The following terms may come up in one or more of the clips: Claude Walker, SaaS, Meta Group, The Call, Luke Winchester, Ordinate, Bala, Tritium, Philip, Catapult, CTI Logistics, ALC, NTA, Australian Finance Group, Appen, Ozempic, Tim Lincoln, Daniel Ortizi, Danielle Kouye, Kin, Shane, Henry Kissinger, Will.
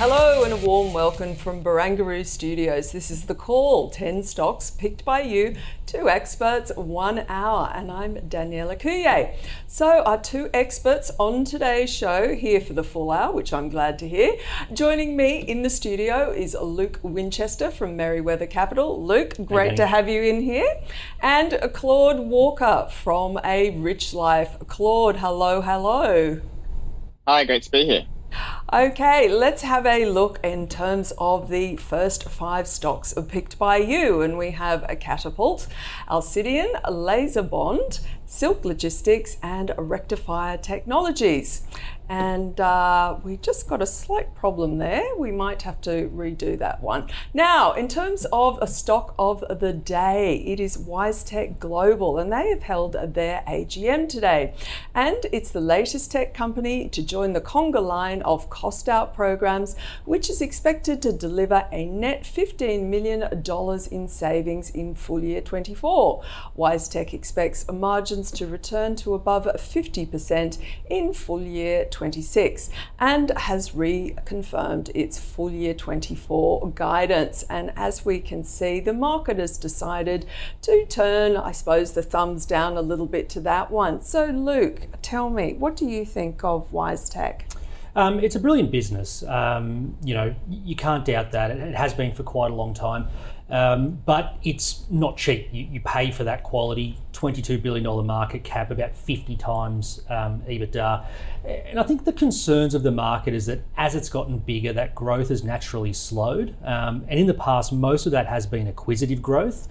Hello and a warm welcome from Barangaroo Studios. This is The Call, 10 stocks picked by you, two experts, 1 hour, and I'm Danielle Kouye. So our two experts on today's show here for the full hour, which I'm glad to hear. Joining me in the studio is Luke Winchester from Merewether Capital. Luke, great to have you in here. And Claude Walker from A Rich Life. Claude, hello. Hi, great to be here. Okay, let's have a look in terms of the first five stocks picked by you. And we have a Catapult, Alcidion, LaserBond, Silk Logistics, and Rectifier Technologies. And we just got a slight problem there. We might have to redo that one. Now, in terms of a stock of the day, it is WiseTech Global, and they have held their AGM today. And it's the latest tech company to join the conga line of cost-out programs, which is expected to deliver a net $15 million in savings in full year 24. WiseTech expects margins to return to above 50% in full year 26 and has reconfirmed its full year 24 guidance. And as we can see, the market has decided to turn, I suppose, the thumbs down a little bit to that one. So Luke, tell me, what do you think of WiseTech? It's a brilliant business. You know, you can't doubt that. It has been for quite a long time. But it's not cheap. You pay for that quality, $22 billion market cap, about 50 times EBITDA. And I think the concerns of the market is that as it's gotten bigger, that growth has naturally slowed. And in the past, most of that has been acquisitive growth.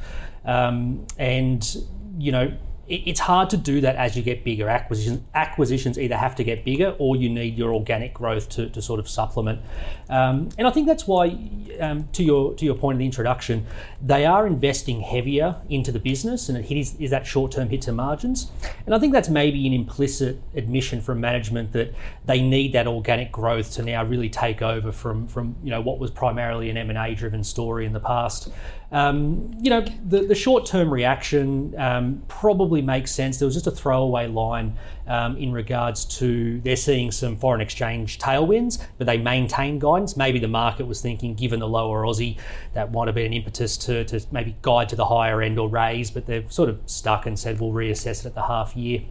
And, you know, it's hard to do that as you get bigger. Acquisitions either have to get bigger or you need your organic growth to sort of supplement. And I think that's why, to your point in the introduction, they are investing heavier into the business, and it is that short-term hit to margins. And I think that's maybe an implicit admission from management that they need that organic growth to now really take over from you know, what was primarily an M&A-driven story in the past. You know, the short-term reaction probably makes sense. There was just a throwaway line in regards to they're seeing some foreign exchange tailwinds, but they maintain guidance. Maybe the market was thinking, given the lower Aussie, that might have been an impetus to maybe guide to the higher end or raise, but they've sort of stuck and said we'll reassess it at the half year.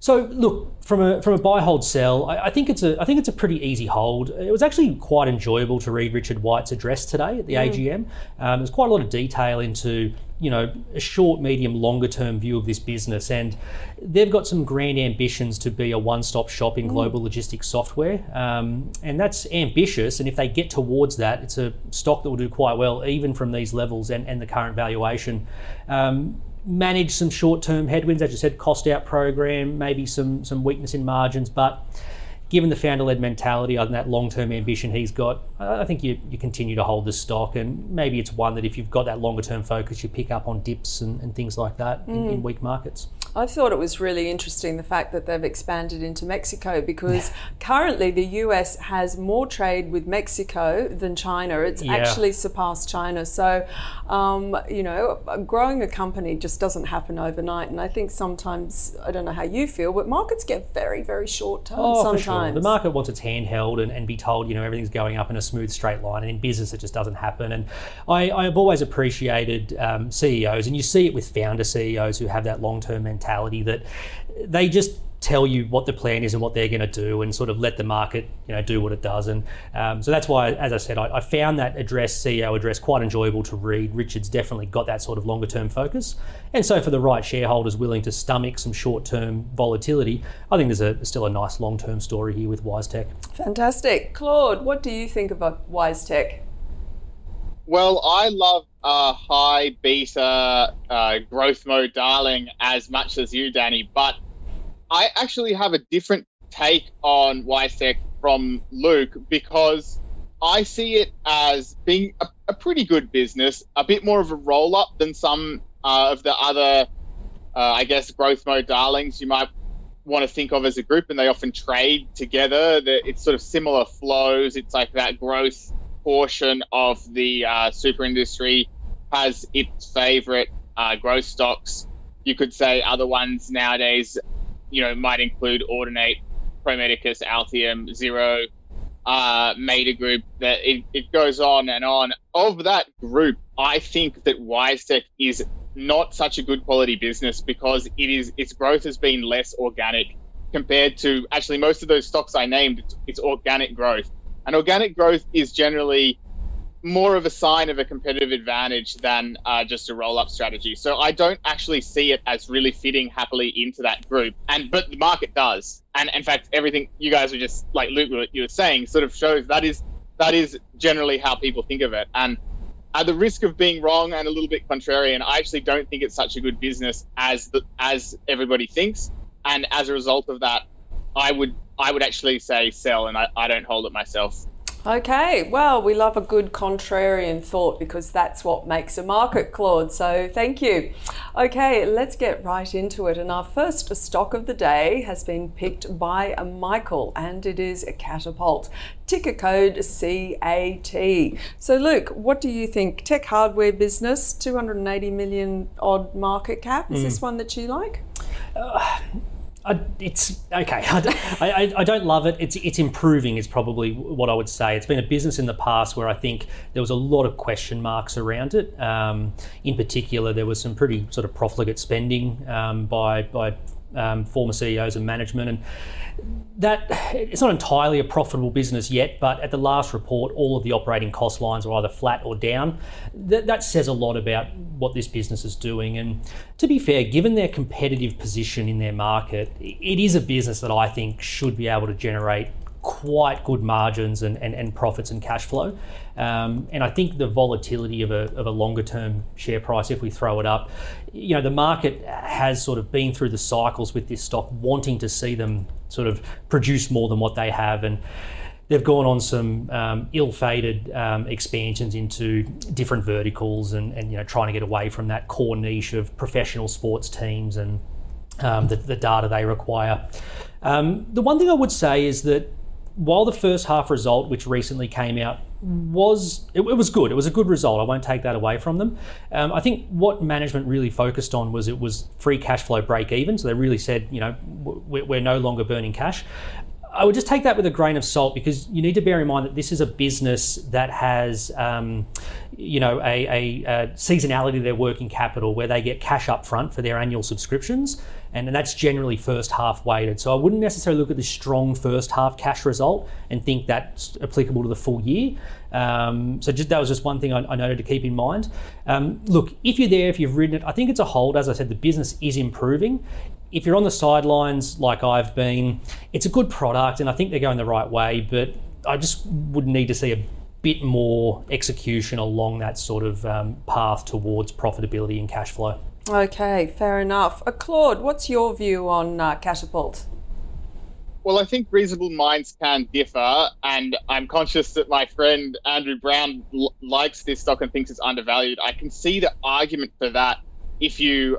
So look, from a buy hold sell, I think it's a pretty easy hold. It was actually quite enjoyable to read Richard White's address today at the AGM. There's quite a lot of detail into, you know, a short, medium, longer term view of this business, and they've got some grand ambitions to be a one-stop shop in global logistics software, and that's ambitious, and if they get towards that, it's a stock that will do quite well even from these levels and the current valuation. Manage some short-term headwinds, as you said, cost-out program, maybe some weakness in margins, but given the founder-led mentality and that long-term ambition he's got, I think you continue to hold this stock, and maybe it's one that if you've got that longer-term focus, you pick up on dips and things like that in weak markets. I thought it was really interesting the fact that they've expanded into Mexico, because currently the US has more trade with Mexico than China. It's actually surpassed China. So, you know, growing a company just doesn't happen overnight, and I think sometimes, I don't know how you feel, but markets get very, very short-term sometimes. For sure. The market wants its hand held and be told, you know, everything's going up in a smooth straight line, and in business it just doesn't happen. And I've always appreciated CEOs, and you see it with founder CEOs who have that long-term mentality that they just tell you what the plan is and what they're going to do, and sort of let the market, you know, do what it does. And so that's why, as I said, I found that CEO address quite enjoyable to read. Richard's definitely got that sort of longer term focus, and so for the right shareholders willing to stomach some short term volatility, I think there's still a nice long term story here with WiseTech. Fantastic. Claude, what do you think about WiseTech? Well, I love high beta growth mode darling as much as you, Danny, but I actually have a different take on WiseTech from Luke, because I see it as being a pretty good business, a bit more of a roll-up than some of the other, I guess, growth mode darlings you might want to think of as a group, and they often trade together. It's sort of similar flows. It's like that growth portion of the super industry has its favorite growth stocks. You could say other ones nowadays, you know, might include Ordinate, Pro Medicus, Altium, Zero, Meta Group. That it goes on and on. Of that group, I think that WiseTech is not such a good quality business because its growth has been less organic compared to actually most of those stocks I named. It's organic growth, and organic growth is generally more of a sign of a competitive advantage than just a roll-up strategy. So I don't actually see it as really fitting happily into that group, but the market does. And in fact, everything you guys were just like Luke, you were saying sort of shows that is generally how people think of it. And at the risk of being wrong and a little bit contrarian, I actually don't think it's such a good business as everybody thinks. And as a result of that, I would actually say sell, and I don't hold it myself. Okay, well, we love a good contrarian thought because that's what makes a market, Claude, so thank you. Okay, let's get right into it, and our first stock of the day has been picked by Michael, and it is a Catapult, ticker code CAT. So Luke, what do you think? Tech hardware business, 280 million odd market cap. Is this one that you like? It's okay. I don't love it. It's improving is probably what I would say. It's been a business in the past where I think there was a lot of question marks around it. In particular, there was some pretty sort of profligate spending by former CEOs and management, and that it's not entirely a profitable business yet, but at the last report, all of the operating cost lines were either flat or down. That says a lot about what this business is doing. And to be fair, given their competitive position in their market, it is a business that I think should be able to generate quite good margins and profits and cash flow. And I think the volatility of a longer term share price, if we throw it up, you know, the market has sort of been through the cycles with this stock, wanting to see them sort of produce more than what they have. And they've gone on some ill-fated expansions into different verticals and, you know, trying to get away from that core niche of professional sports teams and the data they require. The one thing I would say is that while the first half result, which recently came out, it was good. It was a good result. I won't take that away from them. I think what management really focused on was it was free cash flow break even. So they really said, you know, we're no longer burning cash. I would just take that with a grain of salt, because you need to bear in mind that this is a business that has, you know, a seasonality of their working capital where they get cash up front for their annual subscriptions. And that's generally first half weighted. So I wouldn't necessarily look at the strong first half cash result and think that's applicable to the full year. That was just one thing I noted to keep in mind. Look, if you've ridden it, I think it's a hold. As I said, the business is improving. If you're on the sidelines like I've been, it's a good product and I think they're going the right way, but I just would need to see a bit more execution along that sort of path towards profitability and cash flow. Okay, fair enough. Claude, what's your view on Catapult? Well, I think reasonable minds can differ, and I'm conscious that my friend Andrew Brown likes this stock and thinks it's undervalued. I can see the argument for that if you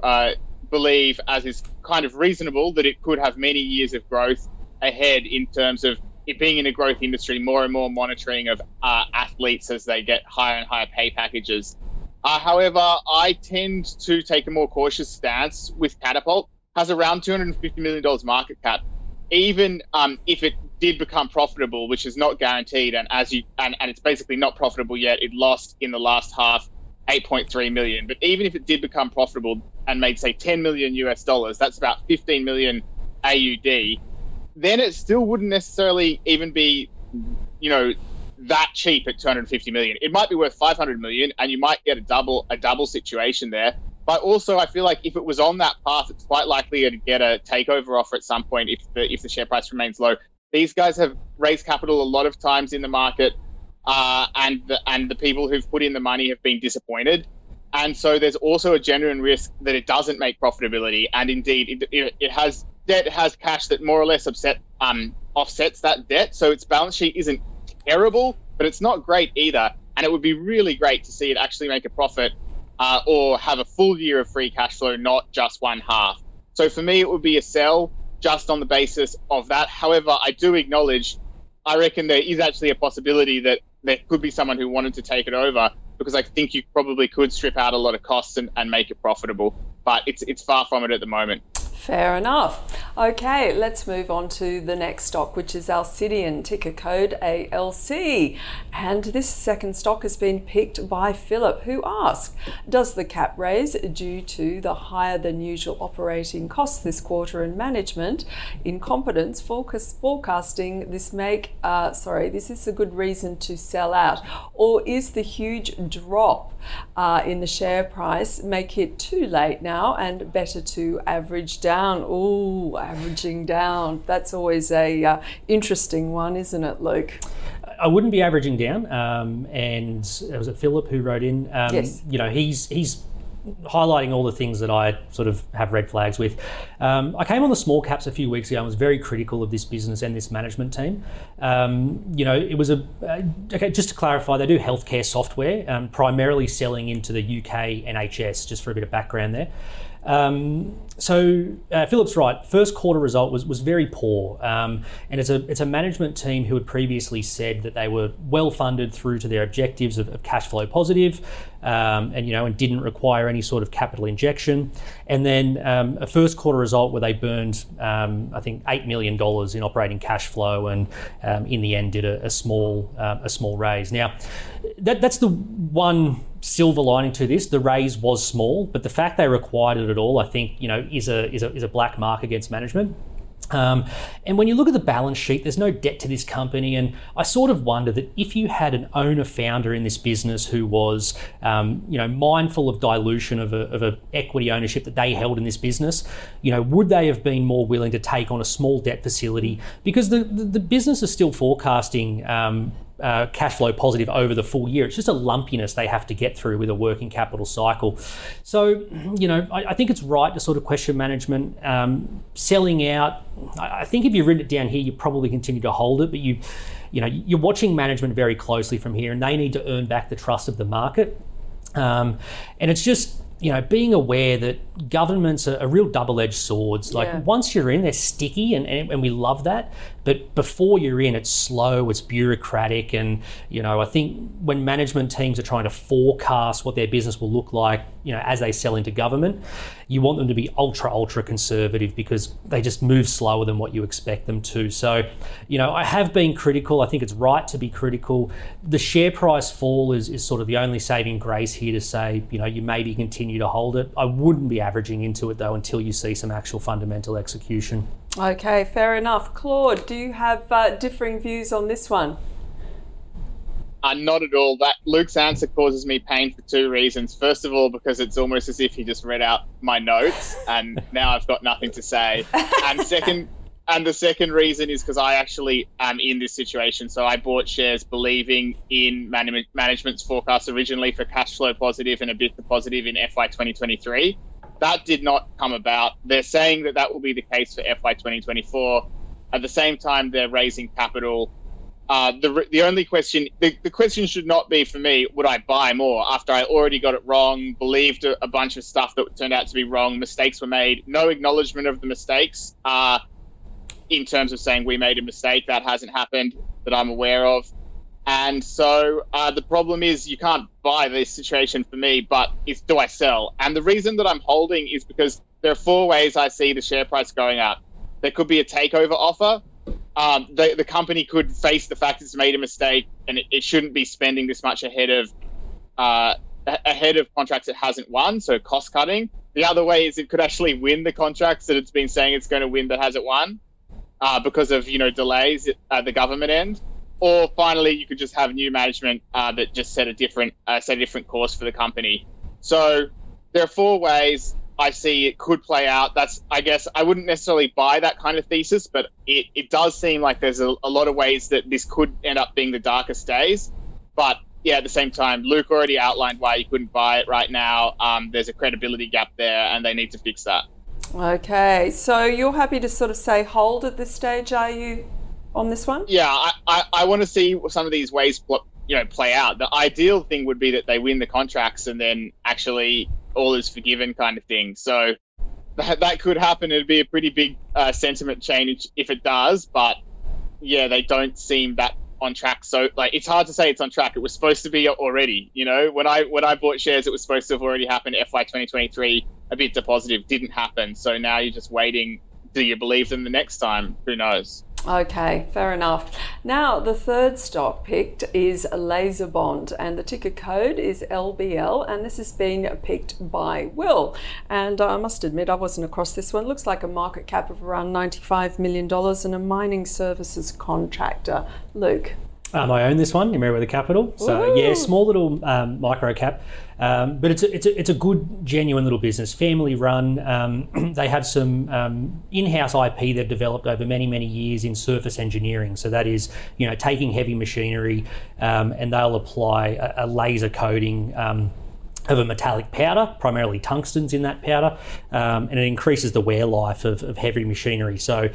believe, as is kind of reasonable, that it could have many years of growth ahead in terms of it being in a growth industry, more and more monitoring of athletes as they get higher and higher pay packages. However, I tend to take a more cautious stance with Catapult. Has around $250 million market cap. Even if it did become profitable, which is not guaranteed, and it's basically not profitable yet, it lost in the last half $8.3 million. But even if it did become profitable and made, say, $10 million US, that's about 15 million AUD, then it still wouldn't necessarily even be, you know, that cheap at 250 million. It might be worth 500 million and you might get a double situation there. But also I feel like if it was on that path, it's quite likely to get a takeover offer at some point if the share price remains low. These guys have raised capital a lot of times in the market and the people who've put in the money have been disappointed. And so there's also a genuine risk that it doesn't make profitability, and indeed it has debt, it has cash that more or less offsets that debt. So its balance sheet isn't terrible, but it's not great either. And it would be really great to see it actually make a profit or have a full year of free cash flow, not just one half. So for me, it would be a sell just on the basis of that. However, I do acknowledge, I reckon there is actually a possibility that there could be someone who wanted to take it over, because I think you probably could strip out a lot of costs and make it profitable. But it's far from it at the moment. Fair enough. Okay, let's move on to the next stock, which is Alcidion, ticker code ALC. And this second stock has been picked by Philip, who asked, does the cap raise due to the higher than usual operating costs this quarter and management incompetence forecasting this this is a good reason to sell out? Or is the huge drop in the share price make it too late now and better to average down? Ooh, averaging down. That's always a interesting one, isn't it, Luke? I wouldn't be averaging down. And was it Philip who wrote in? Yes. You know, he's highlighting all the things that I sort of have red flags with. I came on the small caps a few weeks ago and was very critical of this business and this management team. It was okay, just to clarify, they do healthcare software, primarily selling into the UK NHS, just for a bit of background there. Philip's right. First quarter result was very poor, and it's a management team who had previously said that they were well funded through to their objectives of cash flow positive, and didn't require any sort of capital injection. And then a first quarter result where they burned I think $8 million in operating cash flow, and in the end did a small raise. Now that's the one silver lining to this. The raise was small, but the fact they required it at all, I think, is a black mark against management. And when you look at the balance sheet, there's no debt to this company. And I sort of wonder that if you had an owner-founder in this business who was, mindful of dilution of a equity ownership that they held in this business, would they have been more willing to take on a small debt facility? Because the business is still forecasting cash flow positive over the full year. It's just a lumpiness they have to get through with a working capital cycle. So, I think it's right to sort of question management. Selling out, I think if you've written it down here, you probably continue to hold it, but you're watching management very closely from here, and they need to earn back the trust of the market. And it's just, being aware that governments are real double-edged swords. Like, yeah. Once you're in, they're sticky, and we love that. But before you're in, it's slow, it's bureaucratic. And, I think when management teams are trying to forecast what their business will look like, as they sell into government, you want them to be ultra, ultra conservative, because they just move slower than what you expect them to. So, I have been critical. I think it's right to be critical. The share price fall is sort of the only saving grace here to say, you maybe continue to hold it. I wouldn't be averaging into it though until you see some actual fundamental execution. Okay, fair enough. Claude, do you have differing views on this one? Not at all. That Luke's answer causes me pain for two reasons. First of all, because it's almost as if he just read out my notes and now I've got nothing to say. And the second reason is because I actually am in this situation. So I bought shares believing in management's forecast originally for cash flow positive and EBITDA positive in FY 2023. That did not come about. They're saying that will be the case for FY 2024. At the same time, they're raising capital. The only question, the question should not be for me, would I buy more after I already got it wrong, believed a bunch of stuff that turned out to be wrong, mistakes were made, no acknowledgement of the mistakes. In terms of saying we made a mistake, that hasn't happened that I'm aware of. And so the problem is you can't buy this situation for me, but it's do I sell? And the reason that I'm holding is because there are four ways I see the share price going up. There could be a takeover offer. The company could face the fact it's made a mistake and it shouldn't be spending this much ahead of contracts it hasn't won, so cost cutting. The other way is it could actually win the contracts that it's been saying it's going to win that hasn't won. Because of delays at the government end, or finally you could just have new management that just set a different course for the company. So there are four ways I see it could play out. That's, I guess, I wouldn't necessarily buy that kind of thesis, but it does seem like there's a lot of ways that this could end up being the darkest days. But yeah, at the same time, Luke already outlined why you couldn't buy it right now. There's a credibility gap there and they need to fix that. Okay, so you're happy to sort of say hold at this stage, are you, on this one? Yeah, I want to see some of these ways play out. The ideal thing would be that they win the contracts and then actually all is forgiven kind of thing. So that could happen. It'd be a pretty big sentiment change if it does, but yeah, they don't seem that on track. So like, it's hard to say it's on track. It was supposed to be already, you know, when I bought shares, it was supposed to have already happened. FY 2023, EBITDA positive, didn't happen. So now you're just waiting. Do you believe them the next time? Who knows? Okay, fair enough. Now, the third stock picked is LaserBond, and the ticker code is LBL, and this has been picked by Will. And I must admit, I wasn't across this one. It looks like a market cap of around $95 million and a mining services contractor. Luke? I own this one, Merewether Capital. So, ooh, yeah, small little micro cap. But it's a good, genuine little business, family run. They have some in-house IP they've developed over many, many years in surface engineering. So that is, you know, taking heavy machinery and they'll apply a laser coating of a metallic powder, primarily tungsten's in that powder, and it increases the wear life of heavy machinery. So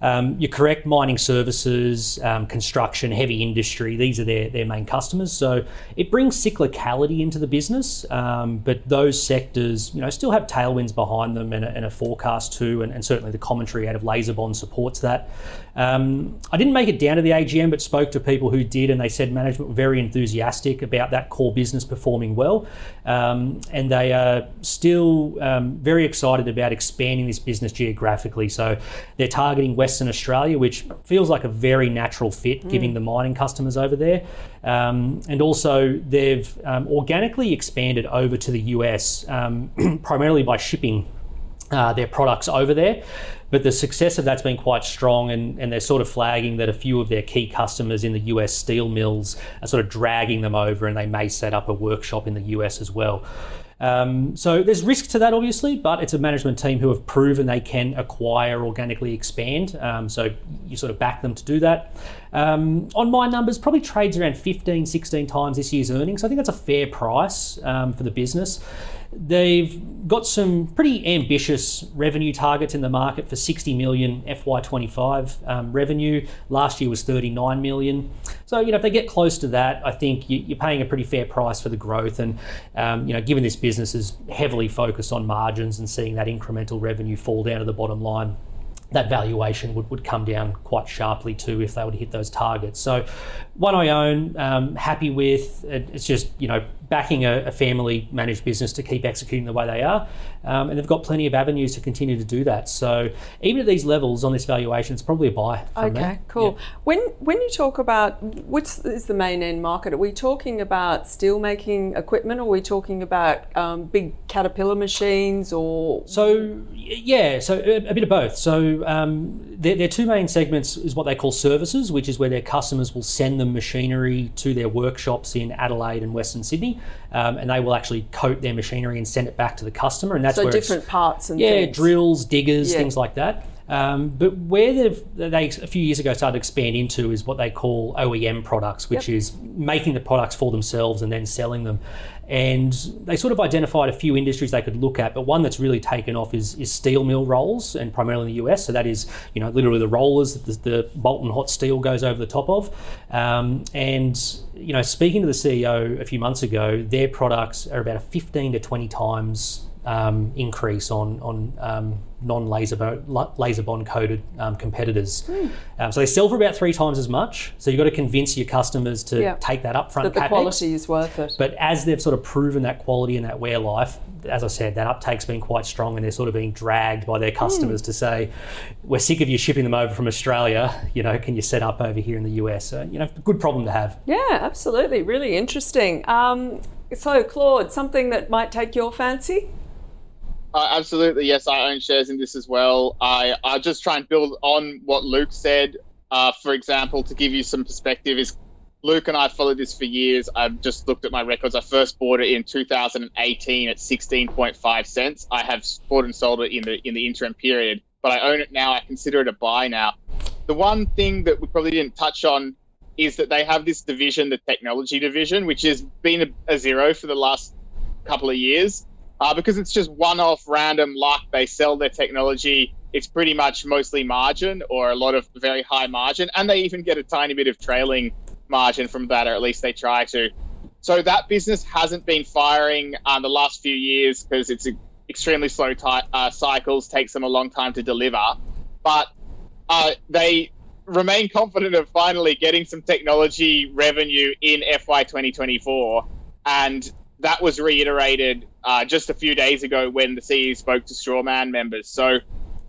you're correct, mining services, construction, heavy industry, these are their main customers. So it brings cyclicality into the business, but those sectors, you know, still have tailwinds behind them and a forecast too, and certainly the commentary out of LaserBond supports that. I didn't make it down to the AGM, but spoke to people who did, and they said management were very enthusiastic about that core business performing well. And they are still very excited about expanding this business geographically. So they're targeting Western Australia, which feels like a very natural fit, giving the mining customers over there. And also they've organically expanded over to the US, primarily by shipping their products over there. But the success of that's been quite strong, and they're sort of flagging that a few of their key customers in the US steel mills are sort of dragging them over, and they may set up a workshop in the US as well. So there's risk to that, obviously, but it's a management team who have proven they can acquire, organically expand. So you sort of back them to do that. On my numbers, probably trades around 15, 16 times this year's earnings. So I think that's a fair price for the business. They've got some pretty ambitious revenue targets in the market for 60 million FY25 revenue. Last year was 39 million. So, you know, if they get close to that, I think you're paying a pretty fair price for the growth. And, you know, given this business is heavily focused on margins and seeing that incremental revenue fall down to the bottom line, that valuation would come down quite sharply too if they would hit those targets. So one I own, happy with. It's just, you know, backing a family managed business to keep executing the way they are. And they've got plenty of avenues to continue to do that. So even at these levels on this valuation, it's probably a buy. Okay, that. Cool. Yeah. When you talk about, which is the main end market? Are we talking about steelmaking equipment? Or are we talking about big Caterpillar machines or? So, yeah, so a bit of both. So their two main segments is what they call services, which is where their customers will send them machinery to their workshops in Adelaide and Western Sydney. And they will actually coat their machinery and send it back to the customer, and that's so where different parts and things. Drills, diggers, things like that. But where they a few years ago started to expand into is what they call OEM products, which is making the products for themselves and then selling them. And they sort of identified a few industries they could look at, but one that's really taken off is steel mill rolls, and primarily in the US. So that is, you know, literally the rollers that the molten hot steel goes over the top of. And, you know, speaking to the CEO a few months ago, their products are about a 15 to 20 times increase on non-LaserBond coded competitors. So they sell for about 3 times as much. So you've got to convince your customers to take that upfront CapEx. That the quality is worth it. But as they've sort of proven that quality and that wear life, as I said, that uptake's been quite strong, and they're sort of being dragged by their customers to say, we're sick of you shipping them over from Australia, you know, can you set up over here in the US? So, you know, good problem to have. Yeah, absolutely, really interesting. So Claude, something that might take your fancy? Absolutely, yes. I own shares in this as well. I just try and build on what Luke said. For example, to give you some perspective, is Luke and I followed this for years. I've just looked at my records. I first bought it in 2018 at 16.5 cents. I have bought and sold it in the interim period, but I own it now. I consider it a buy now. The one thing that we probably didn't touch on is that they have this division, the technology division, which has been a zero for the last couple of years because it's just one-off random luck. They sell their technology. It's pretty much mostly margin or a lot of very high margin, and they even get a tiny bit of trailing margin from that, or at least they try to. So that business hasn't been firing the last few years because it's extremely slow cycles, takes them a long time to deliver. But they remain confident of finally getting some technology revenue in FY 2024. And that was reiterated just a few days ago when the CEO spoke to Strawman members. So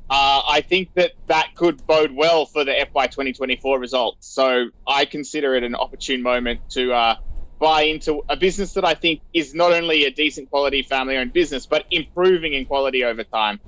I think that that could bode well for the FY 2024 results. So I consider it an opportune moment to buy into a business that I think is not only a decent quality family-owned business, but improving in quality over time.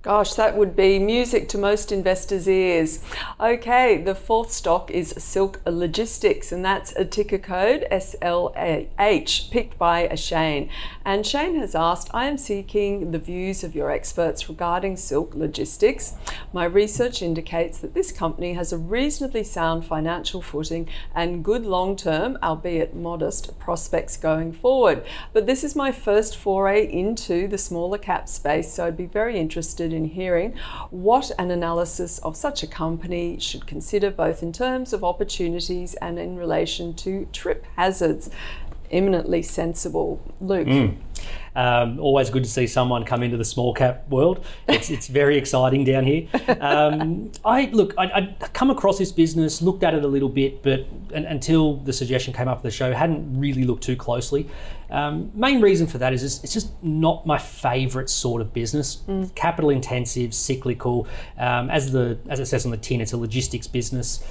Gosh, that would be music to most investors' ears. Okay, the fourth stock is Silk Logistics, and that's a ticker code SLAH, picked by Shane. And Shane has asked, I am seeking the views of your experts regarding Silk Logistics. My research indicates that this company has a reasonably sound financial footing and good long-term, albeit modest, prospects going forward. But this is my first foray into the smaller cap space, so I'd be very interested in hearing what an analysis of such a company should consider, both in terms of opportunities and in relation to trip hazards. Eminently sensible. Luke. Always good to see someone come into the small cap world. It's very exciting down here. I'd come across this business, looked at it a little bit, but until the suggestion came up for the show, hadn't really looked too closely. Main reason for that is it's just not my favourite sort of business. Capital intensive, cyclical. As it says on the tin, it's a logistics business.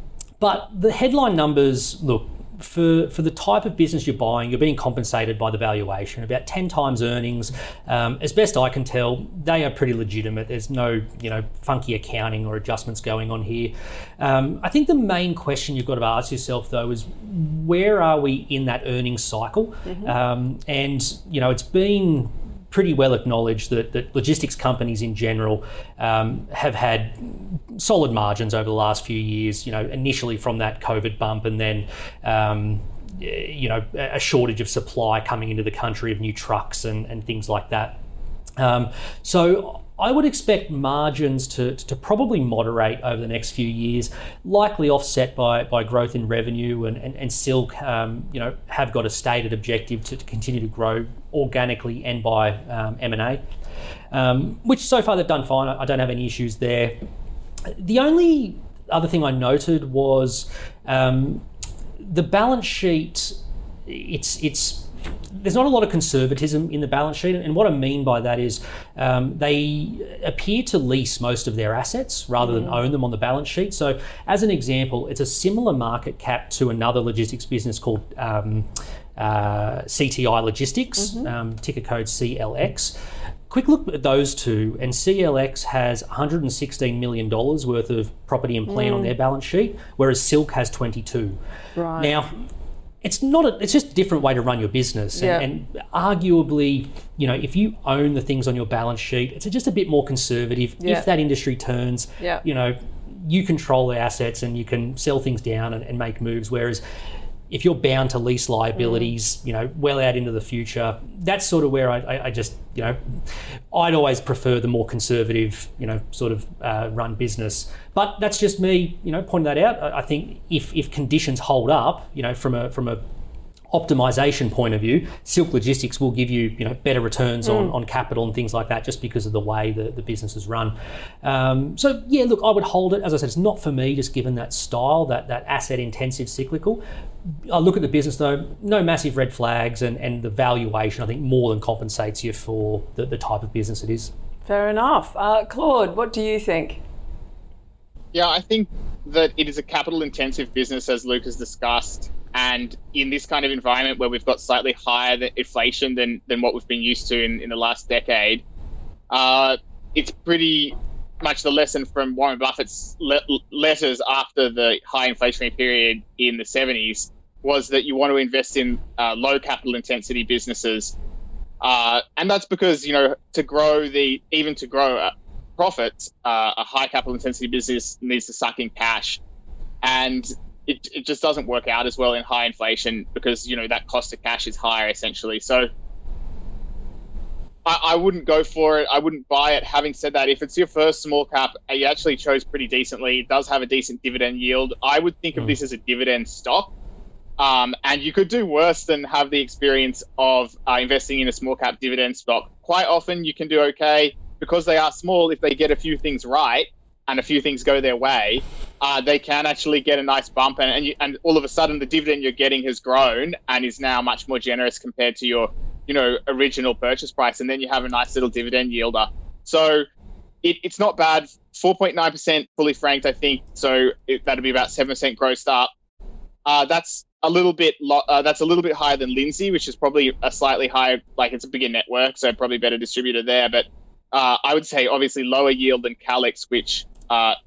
But the headline numbers, look, for the type of business you're buying, you're being compensated by the valuation, about 10 times earnings. As best I can tell, they are pretty legitimate. There's no funky accounting or adjustments going on here. I think the main question you've got to ask yourself though is, where are we in that earnings cycle? And it's been pretty well acknowledged that logistics companies in general have had solid margins over the last few years, initially from that COVID bump, and then a shortage of supply coming into the country of new trucks and things like that. So I would expect margins to probably moderate over the next few years, likely offset by growth in revenue, and Silk have got a stated objective to continue to grow organically and by M&A, which so far they've done fine. I don't have any issues there. The only other thing I noted was the balance sheet. There's not a lot of conservatism in the balance sheet, and what I mean by that is they appear to lease most of their assets rather than own them on the balance sheet. So as an example, it's a similar market cap to another logistics business called CTI Logistics, ticker code CLX. Quick look at those two, and CLX has $116 million worth of property and plant on their balance sheet, whereas Silk has 22. Right. Now, it's just a different way to run your business, and arguably, if you own the things on your balance sheet, it's just a bit more conservative. If that industry turns, you control the assets and you can sell things down and make moves, whereas if you're bound to lease liabilities, well out into the future, that's sort of where I just, I'd always prefer the more conservative, run business. But that's just me, pointing that out. I think if conditions hold up, from a optimization point of view, Silk Logistics will give you, better returns on capital and things like that, just because of the way the business is run. I would hold it. As I said, it's not for me, just given that style, that asset intensive cyclical. I look at the business though, no massive red flags, and the valuation I think more than compensates you for the type of business it is. Fair enough. Claude, what do you think? Yeah, I think that it is a capital intensive business, as Luke has discussed. And in this kind of environment where we've got slightly higher inflation than what we've been used to in the last decade, it's pretty much the lesson from Warren Buffett's letters after the high inflationary period in the 70s was that you want to invest in low capital intensity businesses. And that's because, to grow profits, a high capital intensity business needs to suck in cash. And it just doesn't work out as well in high inflation because, you know, that cost of cash is higher essentially. So I wouldn't go for it. I wouldn't buy it. Having said that, if it's your first small cap, you actually chose pretty decently. It does have a decent dividend yield. I would think of this as a dividend stock. And you could do worse than have the experience of investing in a small cap dividend stock. Quite often you can do okay because they are small. If they get a few things right and a few things go their way, they can actually get a nice bump. And all of a sudden the dividend you're getting has grown and is now much more generous compared to your, you know, original purchase price. And then you have a nice little dividend yielder. So it's not bad. 4.9% fully franked, I think. So that'd be about 7% grossed up. That's a little bit higher than Lindsay, which is probably a slightly higher, like it's a bigger network, so probably better distributor there. But I would say obviously lower yield than Calix, which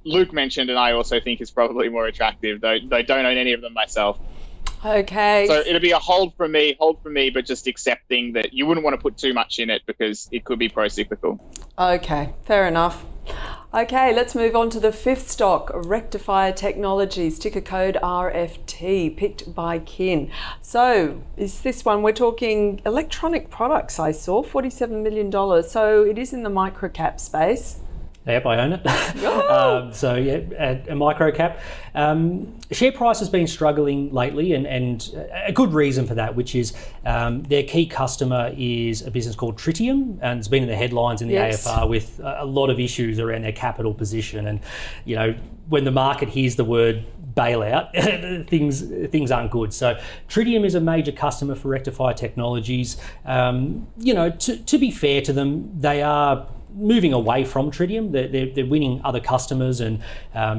Luke mentioned, and I also think is probably more attractive, though I don't own any of them myself. Okay. So it'll be a hold for me, but just accepting that you wouldn't want to put too much in it because it could be pro-cyclical. Okay, fair enough. Okay, let's move on to the fifth stock, Rectifier Technologies, ticker code RFT, picked by Kin. So is this one, we're talking electronic products, I saw, $47 million. So it is in the microcap space. Yep, I own it. So yeah, a micro cap. Share price has been struggling lately, and a good reason for that, which is their key customer is a business called Tritium, and it's been in the headlines in the AFR with a lot of issues around their capital position. And, you know, when the market hears the word bailout, things aren't good. So Tritium is a major customer for Rectifier Technologies. You know, to be fair to them, they are moving away from Tritium. They're winning other customers and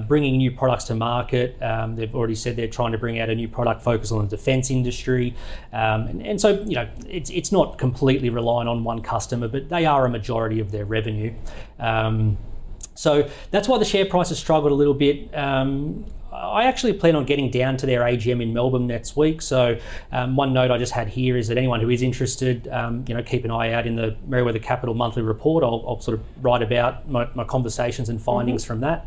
bringing new products to market. They've already said they're trying to bring out a new product focused on the defense industry. And so, you know, it's not completely reliant on one customer, but they are a majority of their revenue. So that's why the share price has struggled a little bit. I actually plan on getting down to their AGM in Melbourne next week. So one note I just had here is that anyone who is interested, you know, keep an eye out in the Merewether Capital monthly report. I'll sort of write about my conversations and findings from that.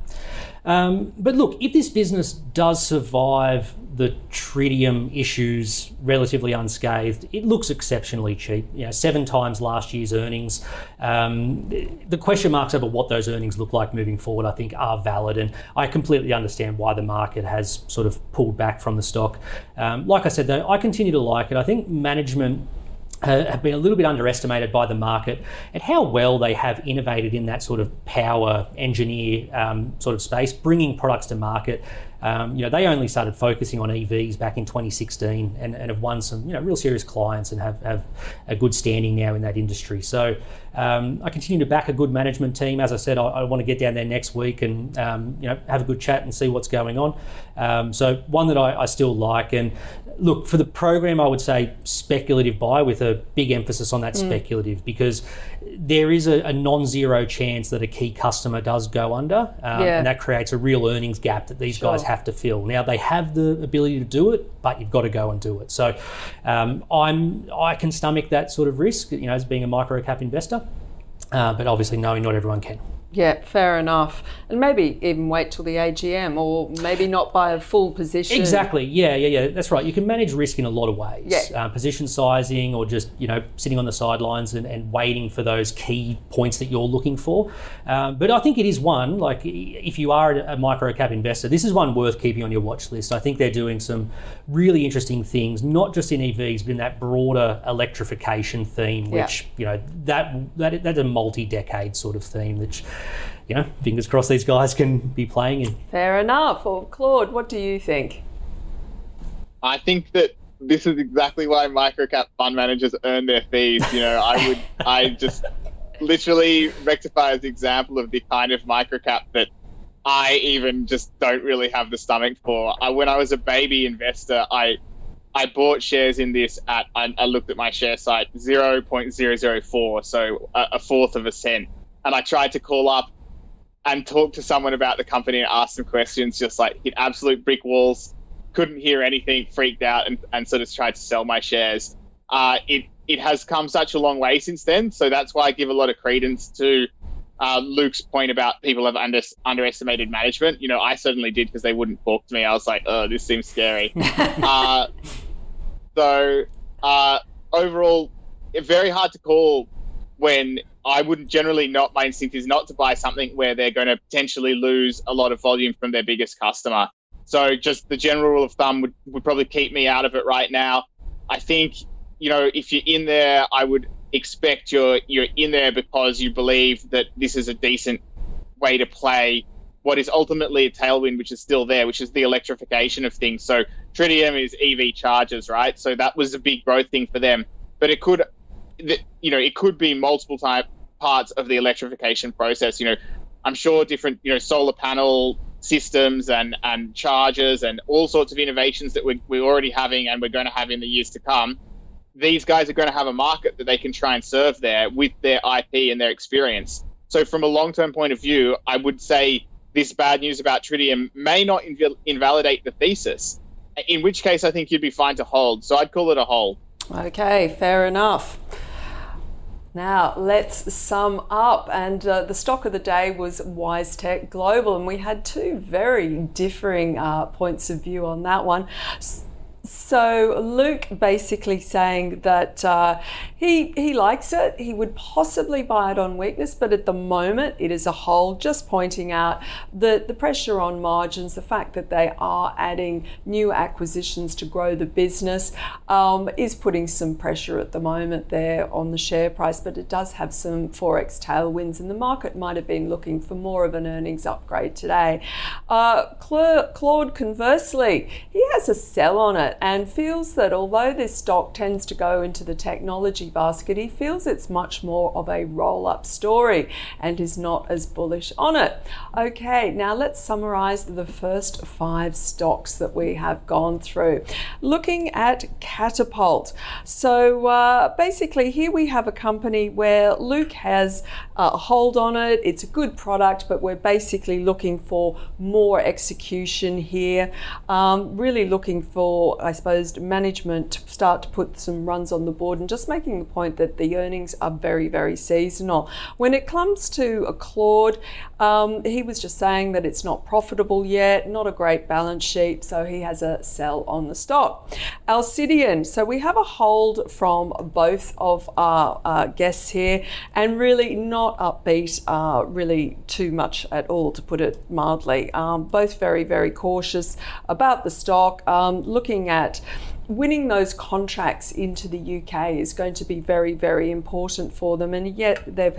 But look, if this business does survive the Tritium issues relatively unscathed, it looks exceptionally cheap, you know, 7 times last year's earnings. The question marks over what those earnings look like moving forward, I think, are valid, and I completely understand why the market has sort of pulled back from the stock. Like I said, though, I continue to like it. I think management have been a little bit underestimated by the market at how well they have innovated in that sort of power engineer sort of space, bringing products to market. You know, they only started focusing on EVs back in 2016 and have won some, you know, real serious clients and have a good standing now in that industry. So I continue to back a good management team. As I said, I want to get down there next week and, you know, have a good chat and see what's going on. So one that I still like. And look, for the program, I would say speculative buy with a big emphasis on that speculative, because there is a non-zero chance that a key customer does go under, and that creates a real earnings gap that these guys have to fill. Now, they have the ability to do it, but you've got to go and do it. So I can stomach that sort of risk, you know, as being a micro cap investor, but obviously knowing not everyone can. Yeah, fair enough. And maybe even wait till the AGM, or maybe not buy a full position. Exactly. Yeah. That's right. You can manage risk in a lot of ways. Yeah. Position sizing, or just, you know, sitting on the sidelines and waiting for those key points that you're looking for. But I think it is one, like, if you are a micro cap investor, this is one worth keeping on your watch list. I think they're doing some really interesting things, not just in EVs, but in that broader electrification theme, which, you know, that's a multi-decade sort of theme, which, you know, fingers crossed these guys can be playing in. Fair enough. Well, Claude, what do you think? I think that this is exactly why microcap fund managers earn their fees. You know, I just literally rectify as an example of the kind of microcap that I even just don't really have the stomach for. When I was a baby investor, I bought shares in this at, I looked at my share site, 0.004, so a fourth of a cent. And I tried to call up and talk to someone about the company and ask them questions, just like hit absolute brick walls, couldn't hear anything, freaked out, and sort of tried to sell my shares. It has come such a long way since then. So that's why I give a lot of credence to Luke's point about people have underestimated management, you know, I certainly did, because they wouldn't talk to me. I was like, oh, this seems scary. So overall, very hard to call when I wouldn't generally not. My instinct is not to buy something where they're going to potentially lose a lot of volume from their biggest customer. So just the general rule of thumb would probably keep me out of it right now. I think, you know, if you're in there, I would expect you're in there because you believe that this is a decent way to play what is ultimately a tailwind, which is still there, which is the electrification of things. So Tritium is EV chargers, right? So that was a big growth thing for them, but it could, you know, it could be multiple type parts of the electrification process. You know, I'm sure different, you know, solar panel systems and chargers and all sorts of innovations that we're already having and we're going to have in the years to come. These guys are going to have a market that they can try and serve there with their IP and their experience. So from a long-term point of view, I would say this bad news about Tritium may not invalidate the thesis, in which case I think you'd be fine to hold. So I'd call it a hold. Okay, fair enough. Now let's sum up, and the stock of the day was WiseTech Global, and we had two very differing points of view on that one. So Luke basically saying that he likes it, he would possibly buy it on weakness, but at the moment it is a hold, just pointing out the pressure on margins, the fact that they are adding new acquisitions to grow the business is putting some pressure at the moment there on the share price, but it does have some Forex tailwinds, and the market might have been looking for more of an earnings upgrade today. Claude, conversely, he has a sell on it and feels that although this stock tends to go into the technology basket, he feels it's much more of a roll-up story and is not as bullish on it. Okay, now let's summarize the first five stocks that we have gone through. Looking at Catapult. So basically here we have a company where Luke has a hold on it. It's a good product, but we're basically looking for more execution here, really looking for, I suppose, management to start to put some runs on the board, and just making the point that the earnings are very, very seasonal. When it comes to Claude, he was just saying that it's not profitable yet, not a great balance sheet, so he has a sell on the stock. Alcidion, so we have a hold from both of our guests here, and really not upbeat, really too much at all, to put it mildly. Both very, very cautious about the stock. Looking at winning those contracts into the UK is going to be very, very important for them, and yet they've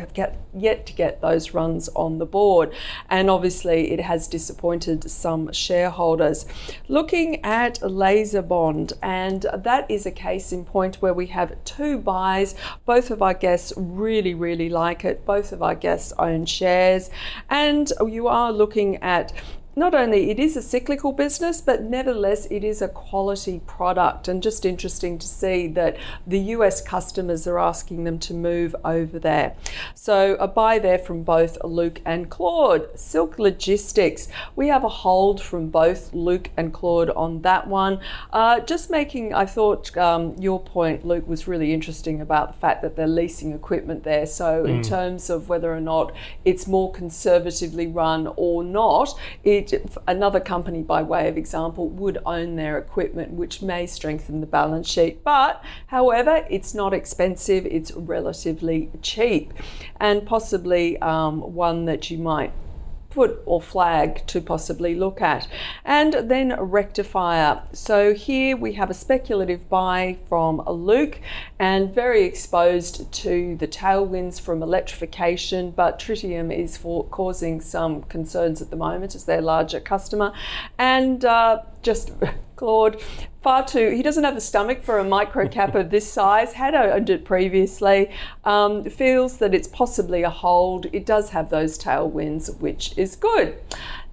yet to get those runs on the board, and obviously it has disappointed some shareholders. Looking at LaserBond, and that is a case in point where we have two buys. Both of our guests really, really like it. Both of our guests own shares, and you are looking at not only it is a cyclical business, but nevertheless it is a quality product, and just interesting to see that the US customers are asking them to move over there. So a buy there from both Luke and Claude. Silk Logistics, we have a hold from both Luke and Claude on that one. Just making, I thought your point, Luke, was really interesting about the fact that they're leasing equipment there. So in terms of whether or not it's more conservatively run or not, another company, by way of example, would own their equipment, which may strengthen the balance sheet. But however, it's not expensive, it's relatively cheap, and possibly one that you might put or flag to possibly look at. And then Rectifier. So here we have a speculative buy from Luke, and very exposed to the tailwinds from electrification, but Tritium is causing some concerns at the moment as their larger customer. And just Claude, far too, he doesn't have a stomach for a micro cap of this size, had owned it previously, feels that it's possibly a hold. It does have those tailwinds, which is good.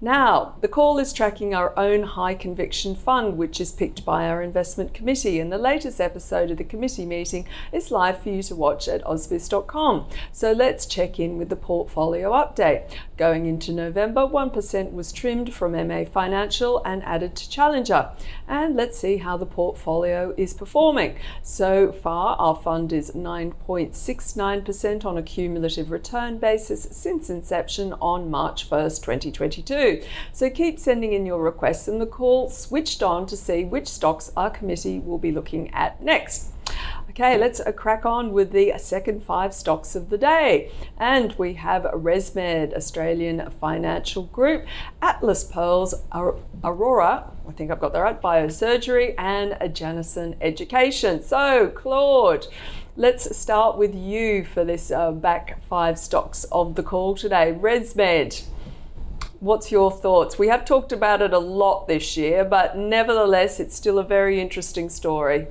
Now, The Call is tracking our own high conviction fund, which is picked by our investment committee, and the latest episode of the committee meeting is live for you to watch at osbiz.com. So let's check in with the portfolio update. Going into November, 1% was trimmed from MA Financial and added to Challenger. And let's see see how the portfolio is performing. So far, our fund is 9.69% on a cumulative return basis since inception on March 1st, 2022. So keep sending in your requests, and the call switched on to see which stocks our committee will be looking at next. Okay, let's crack on with the second 5 stocks of the day. And we have ResMed, Australian Financial Group, Atlas Pearls, Aurora, I think I've got that right, Biosurgery, and Janison Education. So, Claude, let's start with you for this back 5 stocks of the call today. ResMed, what's your thoughts? We have talked about it a lot this year, but nevertheless, it's still a very interesting story.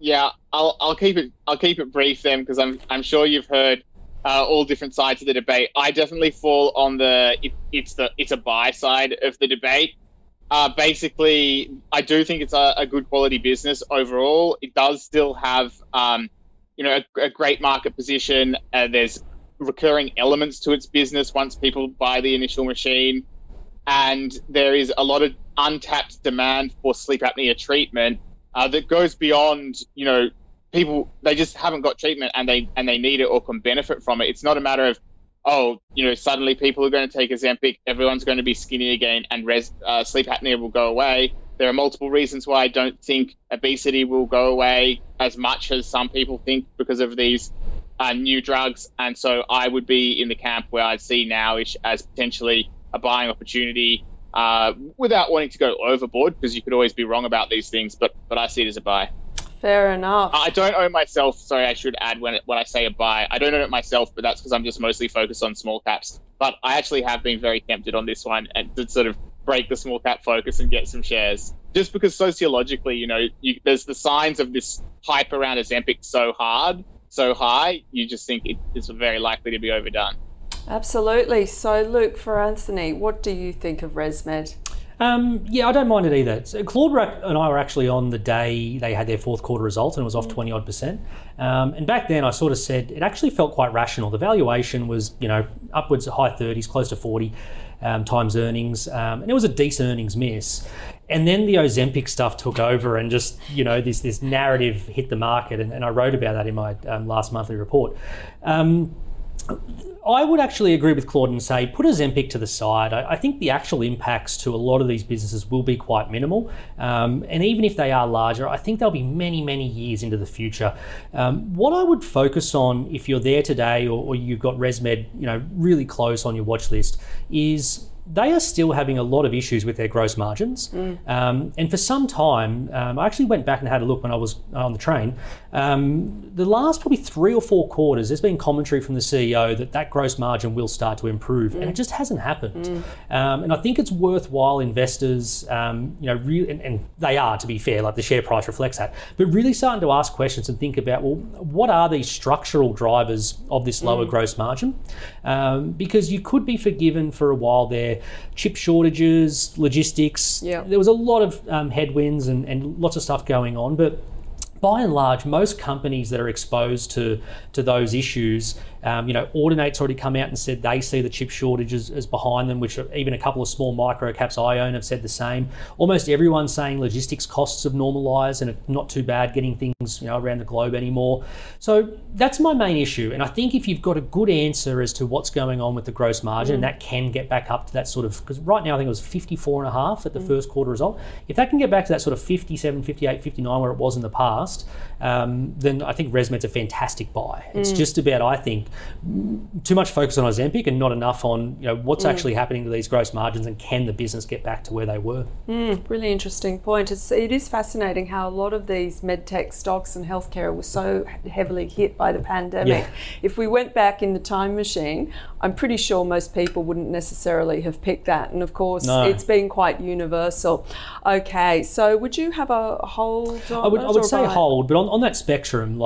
Yeah, I'll keep it brief then, because I'm sure you've heard all different sides of the debate. I definitely fall on the it's a buy side of the debate. Basically, I do think it's a good quality business overall. It does still have a great market position. There's recurring elements to its business once people buy the initial machine, and there is a lot of untapped demand for sleep apnea treatment. That goes beyond, people, they just haven't got treatment and they need it or can benefit from it. It's not a matter of, suddenly people are going to take Ozempic, everyone's going to be skinny again, and sleep apnea will go away. There are multiple reasons why I don't think obesity will go away as much as some people think because of these new drugs. And so I would be in the camp where I see Nowish as potentially a buying opportunity. Without wanting to go overboard, because you could always be wrong about these things, but I see it as a buy. Fair enough. I don't own myself. Sorry, I should add when I say a buy, I don't own it myself, but that's because I'm just mostly focused on small caps. But I actually have been very tempted on this one and did sort of break the small cap focus and get some shares. Just because sociologically, there's the signs of this hype around Ozempic so high, you just think it's very likely to be overdone. Absolutely. So, Luke, for Anthony, what do you think of ResMed? Yeah, I don't mind it either. So Claude and I were actually on the day they had their fourth quarter results, and it was off 20-odd%. And back then I sort of said it actually felt quite rational. The valuation was, upwards of high 30s, close to 40 times earnings. And it was a decent earnings miss. And then the Ozempic stuff took over and just, this narrative hit the market. And I wrote about that in my last monthly report. I would actually agree with Claude and say put Ozempic to the side. I think the actual impacts to a lot of these businesses will be quite minimal. And even if they are larger, I think they'll be many, many years into the future. What I would focus on if you're there today or you've got ResMed, really close on your watch list is they are still having a lot of issues with their gross margins. And for some time, I actually went back and had a look when I was on the train. The last probably 3 or 4 quarters, there's been commentary from the CEO that gross margin will start to improve, and it just hasn't happened. And I think it's worthwhile investors, really, and they are, to be fair, like the share price reflects that, but really starting to ask questions and think about, well, what are these structural drivers of this lower gross margin? Because you could be forgiven for a while there, chip shortages, logistics. Yep. There was a lot of headwinds and lots of stuff going on, but by and large, most companies that are exposed to those issues, Ordinate's already come out and said they see the chip shortages as behind them, which even a couple of small micro caps I own have said the same. Almost everyone's saying logistics costs have normalized and it's not too bad getting things around the globe anymore. So that's my main issue. And I think if you've got a good answer as to what's going on with the gross margin, that can get back up to that sort of, because right now I think it was 54.5 at the first quarter result. If that can get back to that sort of 57, 58, 59 where it was in the past, then I think ResMed's a fantastic buy. It's just about, I think, too much focus on Ozempic and not enough on what's actually happening to these gross margins and can the business get back to where they were. Really interesting point. It is fascinating how a lot of these medtech stocks and healthcare were so heavily hit by the pandemic. Yeah. If we went back in the time machine, I'm pretty sure most people wouldn't necessarily have picked that. And of course, it's been quite universal. Okay, so would you have a hold on? I would say hold. But on that spectrum,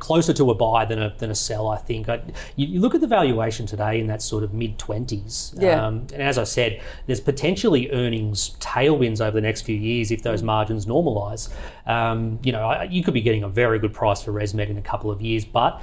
closer to a buy than a sell, I think. You look at the valuation today in that sort of mid-20s. Yeah. And as I said, there's potentially earnings tailwinds over the next few years if those margins normalise. You could be getting a very good price for ResMed in a couple of years, but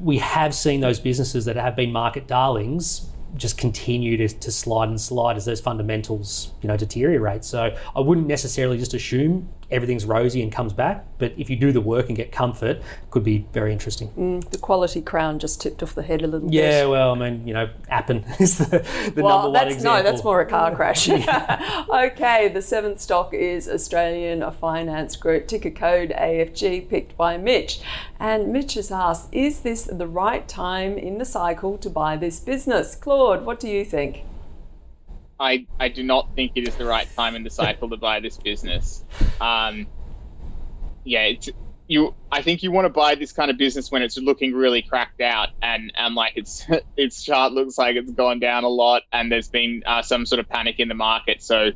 we have seen those businesses that have been market darlings just continue to slide and slide as those fundamentals, you know, deteriorate. So I wouldn't necessarily just assume everything's rosy and comes back, but if you do the work and get comfort, it could be very interesting. The quality crown just tipped off the head a little bit. Yeah, well, I mean, you know, Appen is the number one example. No, that's more a car crash. Okay, the seventh stock is Australian Finance Group, ticker code AFG, picked by Mitch. And Mitch has asked, is this the right time in the cycle to buy this business? Claude, what do you think? I do not think it is the right time in the cycle to buy this business. I think you want to buy this kind of business when it's looking really cracked out and like its chart looks like it's gone down a lot and there's been some sort of panic in the market. So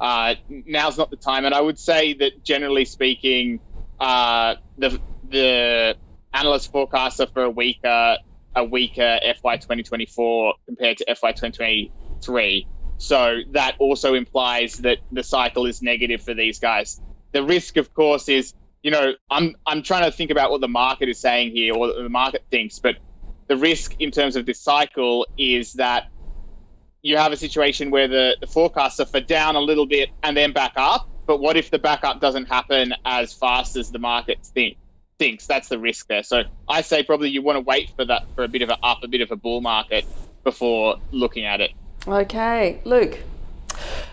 now's not the time. And I would say that generally speaking, the analyst forecasts are for a weaker FY 2024 compared to FY 2023. So that also implies that the cycle is negative for these guys. The risk, of course, is, you know, I'm trying to think about what the market is saying here or the market thinks, but the risk in terms of this cycle is that you have a situation where the forecasts are for down a little bit and then back up. But what if the back up doesn't happen as fast as the market thinks? That's the risk there. So I say probably you want to wait for that, for a bit of a bull market before looking at it. Okay, Luke.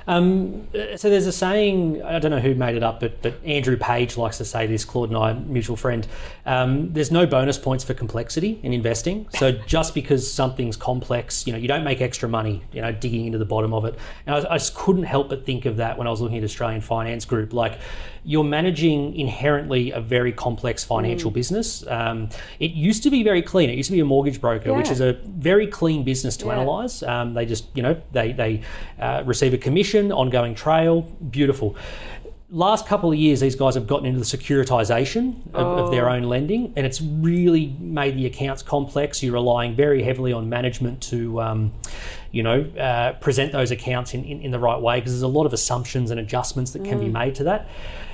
So there's a saying, I don't know who made it up, but Andrew Page likes to say this, Claude and I, mutual friend, there's no bonus points for complexity in investing. So just because something's complex, you know, you don't make extra money, you know, digging into the bottom of it. And I just couldn't help but think of that when I was looking at Australian Finance Group. Like, you're managing inherently a very complex financial business. It used to be very clean. It used to be a mortgage broker, which is a very clean business to analyse. They just, you know, they receive a commission, ongoing trail, beautiful. Last couple of years, these guys have gotten into the securitization of their own lending, and it's really made the accounts complex. You're relying very heavily on management to present those accounts in the right way, because there's a lot of assumptions and adjustments that can be made to that.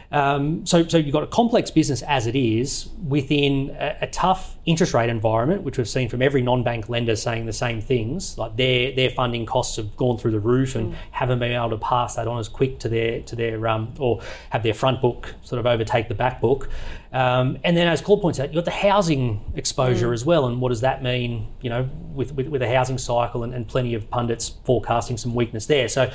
So you've got a complex business as it is within a tough interest rate environment, which we've seen from every non-bank lender saying the same things. Like their funding costs have gone through the roof and haven't been able to pass that on as quick to their or have their front book sort of overtake the back book. And then, as Claude points out, you've got the housing exposure as well. And what does that mean, you know, with a housing cycle and plenty of pundits forecasting some weakness there. So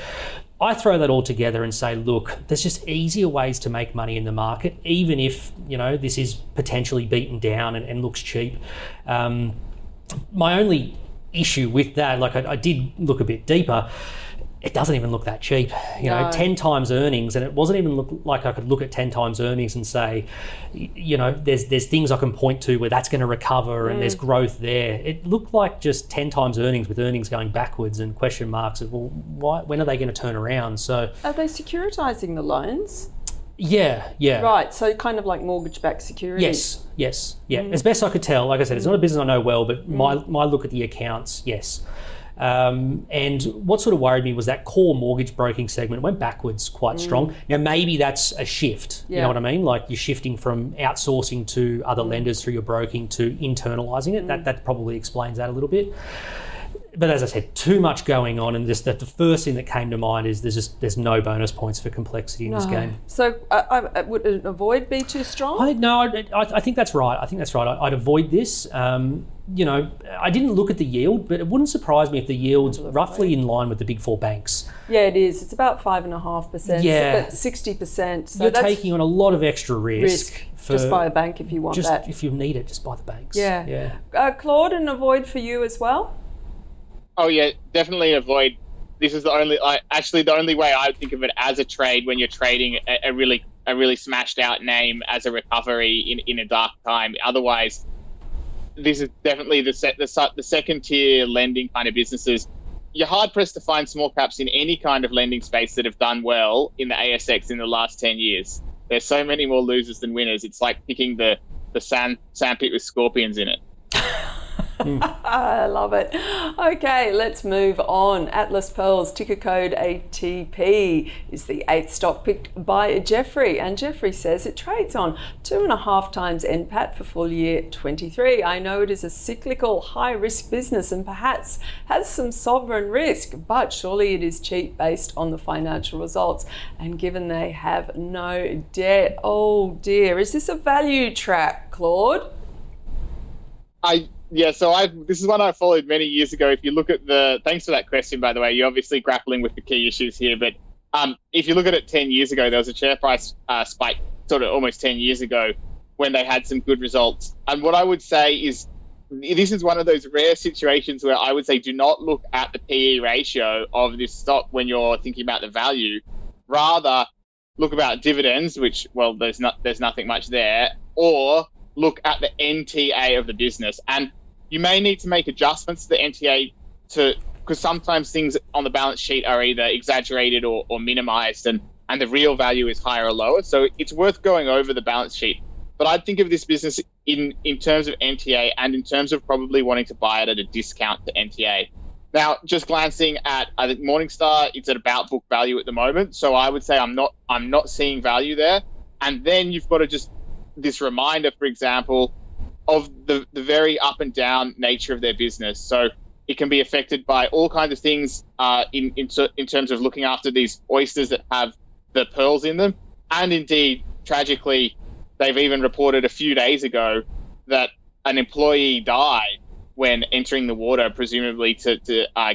I throw that all together and say, look, there's just easier ways to make money in the market, even if, you know, this is potentially beaten down and looks cheap. My only issue with that, like I did look a bit deeper, it doesn't even look that cheap. You know, 10 times earnings, and it wasn't even like I could look at 10 times earnings and say, you know, there's things I can point to where that's going to recover and there's growth there. It looked like just 10 times earnings with earnings going backwards and question marks of, well, why, when are they going to turn around? So are they securitising the loans? Yeah. Right, so kind of like mortgage-backed securities. Yes. As best I could tell, like I said, it's not a business I know well, but my look at the accounts, yes. And what sort of worried me was that core mortgage broking segment went backwards quite strong. Now, maybe that's a shift, you know what I mean? Like, you're shifting from outsourcing to other lenders through your broking to internalising it. That probably explains that a little bit. But as I said, too much going on, and just that the first thing that came to mind is there's no bonus points for complexity in this game. So would an avoid be too strong? I think that's right. I'd avoid this. You know, I didn't look at the yield, but it wouldn't surprise me if the yield's roughly in line with the big four banks. Yeah, it is. It's about 5.5%. Yeah, 60%. So you're taking on a lot of extra risk. Just buy a bank if you want that. If you need it, just buy the banks. Yeah. Claude, an avoid for you as well? Oh yeah, definitely avoid. This is the only way I would think of it as a trade, when you're trading a really smashed out name as a recovery in a dark time. Otherwise, this is definitely the second tier lending kind of businesses. You're hard pressed to find small caps in any kind of lending space that have done well in the ASX in the last 10 years. There's so many more losers than winners. It's like picking the sandpit with scorpions in it. I love it. Okay, let's move on. Atlas Pearls, ticker code ATP, is the 8th stock picked by Jeffrey. And Jeffrey says it trades on 2.5 times NPAT for full year 23. I know it is a cyclical, high-risk business and perhaps has some sovereign risk, but surely it is cheap based on the financial results. And given they have no debt, oh dear, is this a value trap, Claude? This is one I followed many years ago. If you look at the, thanks for that question, by the way, you're obviously grappling with the key issues here, but if you look at it 10 years ago, there was a share price spike sort of almost 10 years ago when they had some good results. And what I would say is, this is one of those rare situations where I would say, do not look at the PE ratio of this stock when you're thinking about the value, rather look about dividends, which, well, there's nothing much there, or look at the NTA of the business. And you may need to make adjustments to the NTA because sometimes things on the balance sheet are either exaggerated or minimized and the real value is higher or lower. So it's worth going over the balance sheet. But I'd think of this business in terms of NTA and in terms of probably wanting to buy it at a discount to NTA. Now, just glancing at, I think Morningstar, it's at about book value at the moment. So I would say I'm not seeing value there. And then you've got to just this reminder, for example, of the very up and down nature of their business. So it can be affected by all kinds of things in terms of looking after these oysters that have the pearls in them. And indeed, tragically, they've even reported a few days ago that an employee died when entering the water, presumably to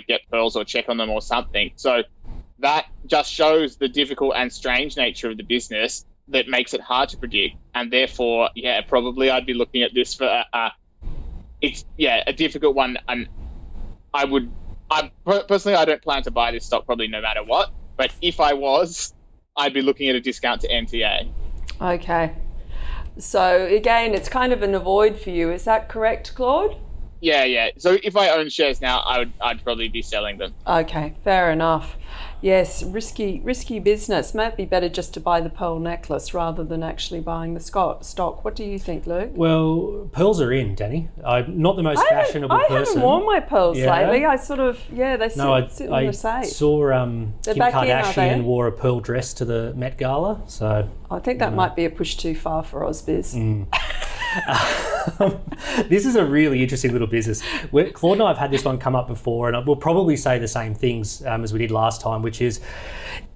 get pearls or check on them or something. So that just shows the difficult and strange nature of the business that makes it hard to predict, and therefore, yeah, probably I'd be looking at this for a difficult one. And I personally don't plan to buy this stock probably no matter what. But if I was, I'd be looking at a discount to NTA. Okay, so again, it's kind of an avoid for you. Is that correct, Claude? Yeah. So if I own shares now, I'd probably be selling them. Okay, fair enough. Yes, risky business. Might be better just to buy the pearl necklace rather than actually buying the stock. What do you think, Luke? Well, pearls are in, Danny. I'm not the most fashionable person. I haven't worn my pearls lately. I sort of, they sit in the safe. I saw Kim Kardashian wore a pearl dress to the Met Gala, so I think that might be a push too far for Ausbiz. This is a really interesting little business. Claude and I have had this one come up before, and we'll probably say the same things as we did last time, which is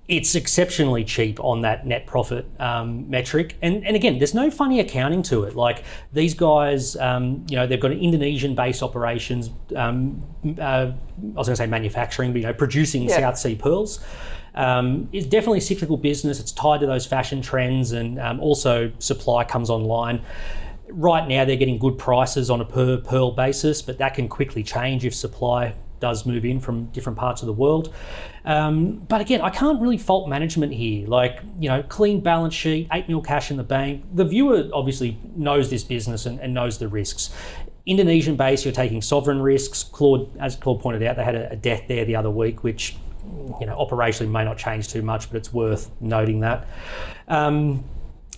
it's exceptionally cheap on that net profit metric. And again, there's no funny accounting to it. Like these guys, they've got an Indonesian-based operations, I was going to say manufacturing, but producing South Sea pearls. It's definitely a cyclical business. It's tied to those fashion trends, and also supply comes online. Right now, they're getting good prices on a per pearl basis, but that can quickly change if supply does move in from different parts of the world. But again, I can't really fault management here. Like, clean balance sheet, 8 million cash in the bank. The viewer obviously knows this business and knows the risks. Indonesian based, you're taking sovereign risks. As Claude pointed out, they had a death there the other week, which, operationally may not change too much, but it's worth noting that.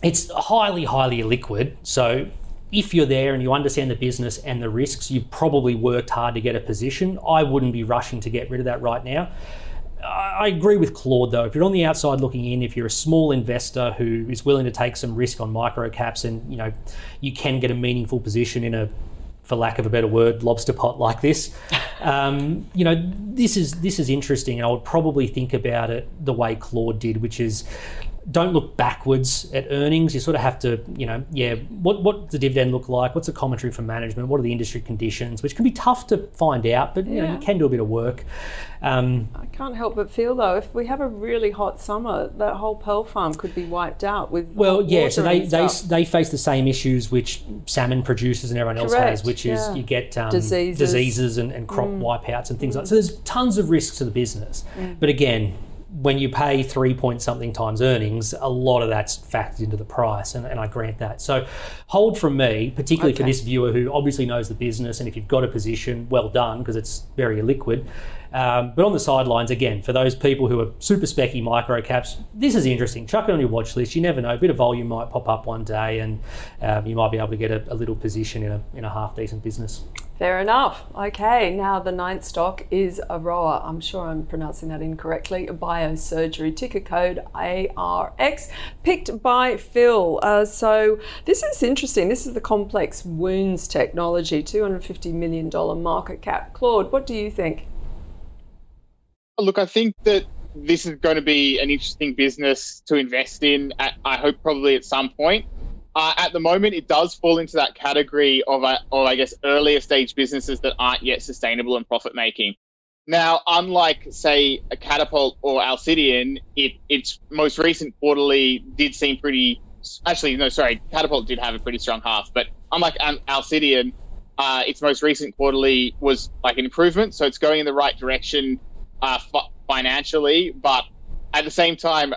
It's highly, highly illiquid. So if you're there and you understand the business and the risks, you've probably worked hard to get a position. I wouldn't be rushing to get rid of that right now. I agree with Claude though. If you're on the outside looking in, if you're a small investor who is willing to take some risk on micro caps, and you can get a meaningful position in a, for lack of a better word, lobster pot like this, this is interesting. And I would probably think about it the way Claude did, which is, don't look backwards at earnings. You sort of have to, what's the dividend look like? What's the commentary from management? What are the industry conditions? Which can be tough to find out, but you can do a bit of work. I can't help but feel though, if we have a really hot summer, that whole pearl farm could be wiped out with water. So they face the same issues which salmon producers and everyone else has, which is you get diseases and crop wipeouts and things like that. So there's tons of risks to the business, but again, when you pay 3-point-something times earnings, a lot of that's factored into the price, and I grant that. So hold from me, particularly for this viewer who obviously knows the business, and if you've got a position, well done, because it's very illiquid. But on the sidelines, again, for those people who are super specky micro caps, this is interesting. Chuck it on your watch list. You never know. A bit of volume might pop up one day, and you might be able to get a little position in a half-decent business. Fair enough. Okay, now the ninth stock is Aroa. I'm sure I'm pronouncing that incorrectly. Biosurgery, ticker code ARX, picked by Phil. So this is interesting. This is the complex wounds technology, $250 million market cap. Claude, what do you think? Look, I think that this is going to be an interesting business to invest in, I hope probably at some point. At the moment, it does fall into that category of, I guess, earlier stage businesses that aren't yet sustainable and profit-making. Now, unlike, say, a Catapult or Alcidion, its most recent quarterly did seem pretty... Actually, no, sorry, Catapult did have a pretty strong half, but unlike Alcidion, its most recent quarterly was like an improvement, so it's going in the right direction financially, but at the same time,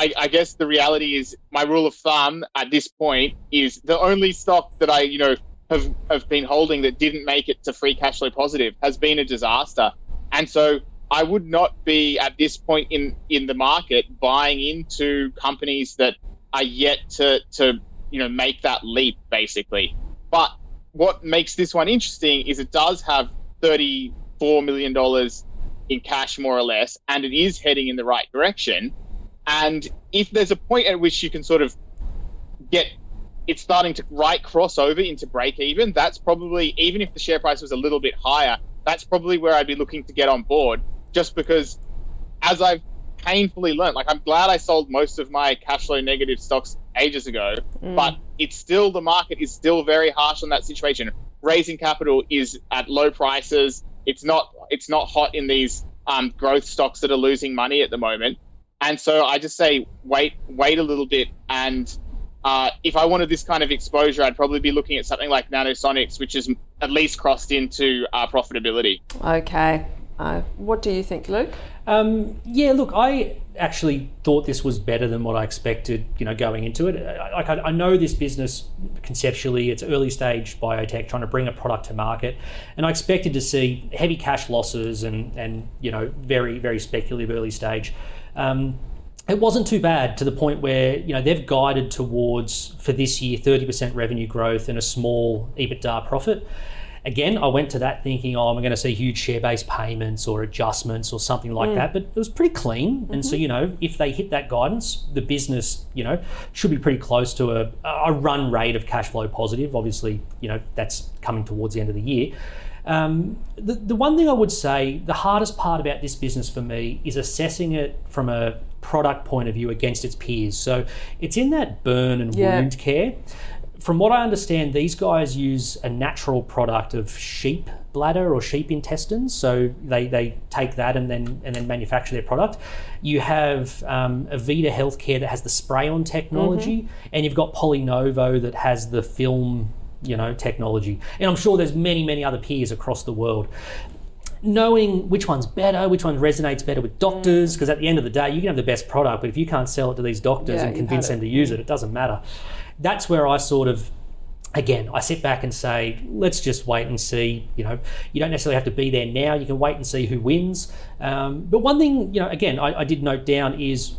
I guess the reality is my rule of thumb at this point is the only stock that I, have been holding that didn't make it to free cash flow positive has been a disaster. And so I would not be at this point in the market buying into companies that are yet to make that leap, basically. But what makes this one interesting is it does have $34 million in cash, more or less, and it is heading in the right direction. And if there's a point at which you can sort of get it starting to cross over into break even, that's probably, even if the share price was a little bit higher, that's probably where I'd be looking to get on board, just because, as I've painfully learned, like, I'm glad I sold most of my cash flow negative stocks ages ago, but it's still, the market is still very harsh on that situation. Raising capital is at low prices. It's not hot in these growth stocks that are losing money at the moment. And so I just say, wait a little bit. And if I wanted this kind of exposure, I'd probably be looking at something like Nanosonics, which is at least crossed into profitability. Okay. What do you think, Luke? Yeah, look, I actually thought this was better than what I expected, going into it. I know this business conceptually, it's early stage biotech trying to bring a product to market. And I expected to see heavy cash losses and very, very speculative early stage. It wasn't too bad, to the point where they've guided towards, for this year, 30% revenue growth and a small EBITDA profit. Again, I went to that thinking, I'm going to see huge share-based payments or adjustments or something like that, but it was pretty clean. Mm-hmm. And so, if they hit that guidance, the business, should be pretty close to a run rate of cash flow positive. Obviously, that's coming towards the end of the year. The one thing I would say, the hardest part about this business for me is assessing it from a product point of view against its peers. So it's in that burn and wound care. From what I understand, these guys use a natural product of sheep bladder or sheep intestines. So they take that and then manufacture their product. You have Avita Healthcare that has the spray-on technology, and you've got Polynovo that has the film technology. And I'm sure there's many, many other peers across the world. Knowing which one's better, which one resonates better with doctors, because at the end of the day, you can have the best product, but if you can't sell it to these doctors and convince them to use it, it doesn't matter. That's where I sort of, again, I sit back and say, let's just wait and see. You don't necessarily have to be there now. You can wait and see who wins. But one thing, again, I did note down is,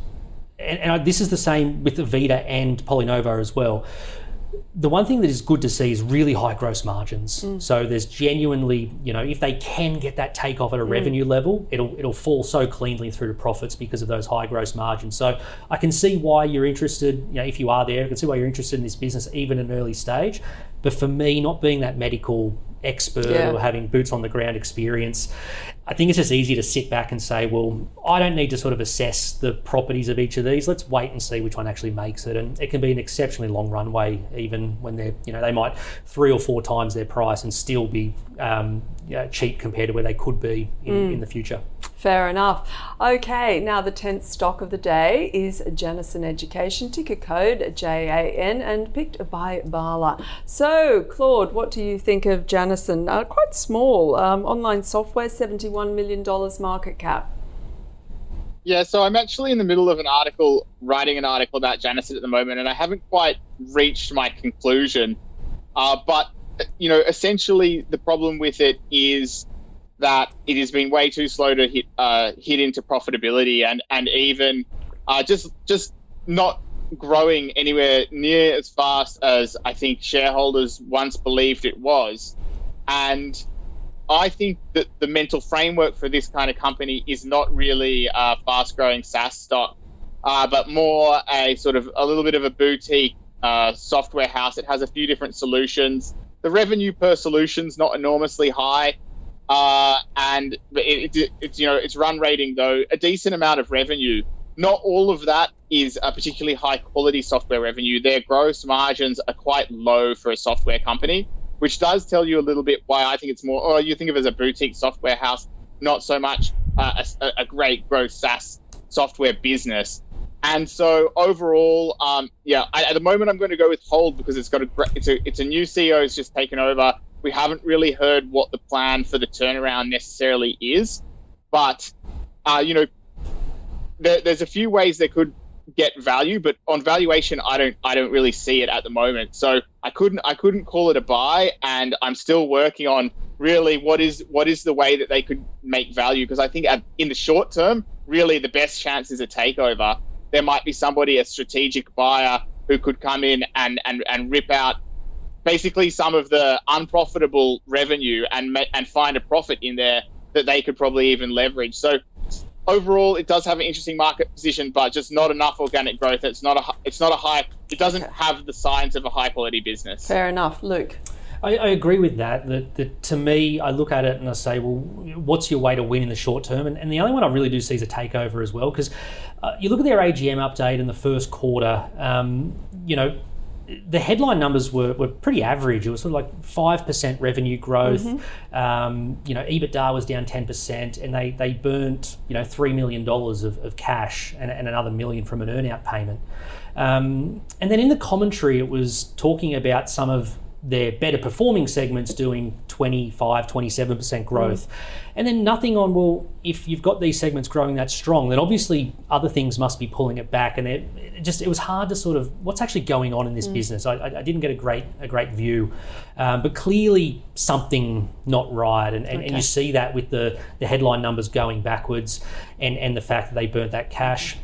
and this is the same with Avita and Polynovo as well, the one thing that is good to see is really high gross margins. So there's genuinely, if they can get that takeoff at a revenue level, it'll fall so cleanly through to profits because of those high gross margins. So I can see why you're interested, if you are there, I can see why you're interested in this business, even at an early stage. But for me, not being that medical expert or having boots on the ground experience, I think it's just easy to sit back and say, well, I don't need to sort of assess the properties of each of these. Let's wait and see which one actually makes it. And it can be an exceptionally long runway, even when they're, they might 3 or 4 times their price and still be cheap compared to where they could be in the future. Fair enough. Okay, now the 10th stock of the day is Janison Education, ticker code JAN, and picked by Bala. So, Claude, what do you think of Janison? Quite small, online software, $71 million market cap. Yeah, so I'm actually in the middle of writing an article about Janison at the moment, and I haven't quite reached my conclusion. But, essentially the problem with it is that it has been way too slow to hit into profitability, and even just not growing anywhere near as fast as I think shareholders once believed it was. And I think that the mental framework for this kind of company is not really a fast-growing SaaS stock, but more a sort of a little bit of a boutique software house. It has a few different solutions. The revenue per solution's not enormously high, and it's, you know, it's run rating though a decent amount of revenue. Not all of that is a particularly high-quality software revenue. Their gross margins are quite low for a software company, which does tell you a little bit why I think it's more, or you think of it as a boutique software house, not so much a great growth SaaS software business. And so overall, at the moment I'm going to go with hold because it's got it's a new CEO who's just taken over. We haven't really heard what the plan for the turnaround necessarily is, but there's a few ways they could get value, but on valuation, I don't really see it at the moment. So I couldn't call it a buy, and I'm still working on really what is the way that they could make value, because I think in the short term, really the best chance is a takeover. There might be somebody, a strategic buyer, who could come in and rip out basically some of the unprofitable revenue and find a profit in there that they could probably even leverage. So overall, it does have an interesting market position, but just not enough organic growth. It's not a high. It doesn't have the signs of a high quality business. Fair enough, Luke. I agree with that. That to me, I look at it and I say, well, what's your way to win in the short term? And the only one I really do see is a takeover as well, because you look at their AGM update in the first quarter. The headline numbers were pretty average. It was sort of like 5% revenue growth. Mm-hmm. EBITDA was down 10%, and they burnt $3 million of cash and another $1 million from an earnout payment. And then in the commentary, it was talking about some of their better performing segments doing 27% growth. Mm. And then nothing on, well, if you've got these segments growing that strong, then obviously other things must be pulling it back. And it was hard to sort of, what's actually going on in this business? I didn't get a great view, but clearly something not right. And you see that with the headline numbers going backwards and the fact that they burnt that cash.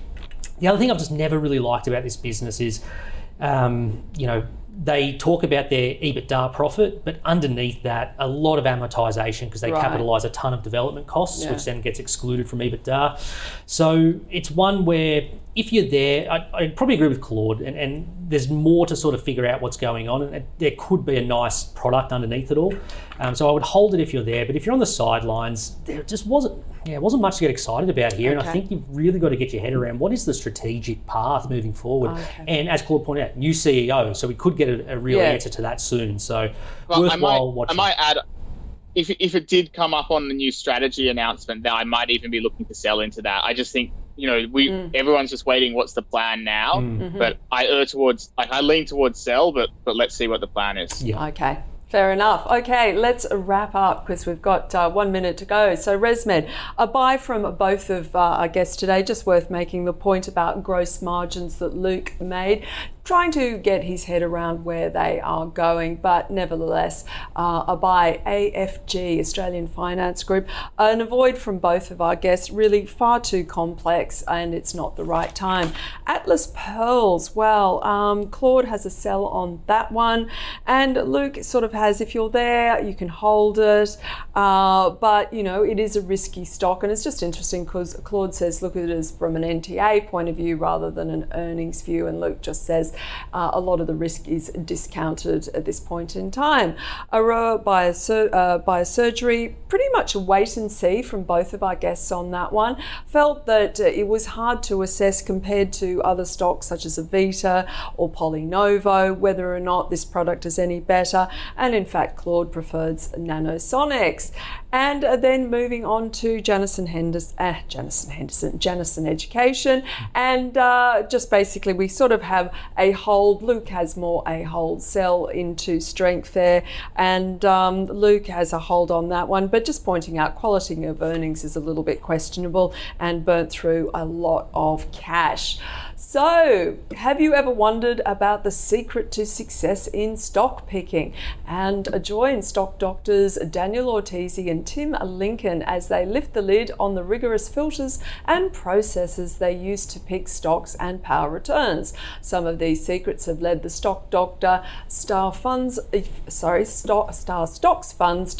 The other thing I've just never really liked about this business is, they talk about their EBITDA profit, but underneath that, a lot of amortization because they capitalise a ton of development costs, which then gets excluded from EBITDA. So it's one where if you're there, I probably agree with Claude, and there's more to sort of figure out what's going on, and there could be a nice product underneath it all. So I would hold it if you're there, but if you're on the sidelines, there just wasn't much to get excited about here, and I think you've really got to get your head around what is the strategic path moving forward. And as Claude pointed out, new CEO, so we could get a real answer to that soon. So worthwhile watching. I might add, if it did come up on the new strategy announcement, that I might even be looking to sell into that. I just think, everyone's just waiting, what's the plan now? Mm-hmm. But I lean towards sell, but let's see what the plan is. Yeah. Okay. Fair enough. Okay, let's wrap up because we've got 1 minute to go. So ResMed, a buy from both of our guests today, just worth making the point about gross margins that Luke made, trying to get his head around where they are going, but nevertheless, a buy. AFG, Australian Finance Group, an avoid from both of our guests, really far too complex and it's not the right time. Atlas Pearls, well, Claude has a sell on that one, and Luke sort of has, if you're there, you can hold it, but it is a risky stock, and it's just interesting because Claude says look at it as from an NTA point of view rather than an earnings view, and Luke just says a lot of the risk is discounted at this point in time. Aroa Biosurgery, pretty much a wait and see from both of our guests on that one. Felt that it was hard to assess compared to other stocks such as Avita or Polynovo whether or not this product is any better. And in fact, Claude prefers Nanosonics. And then moving on to Janison Education. And just basically, we sort of have a hold. Luke has more a hold, sell into strength there. And Luke has a hold on that one. But just pointing out, quality of earnings is a little bit questionable and burnt through a lot of cash. So have you ever wondered about the secret to success in stock picking? And join stock doctors Daniel Ortizi and Tim Lincoln as they lift the lid on the rigorous filters and processes they use to pick stocks and power returns. Some of these these secrets have led the Stock Doctor Star Stocks funds to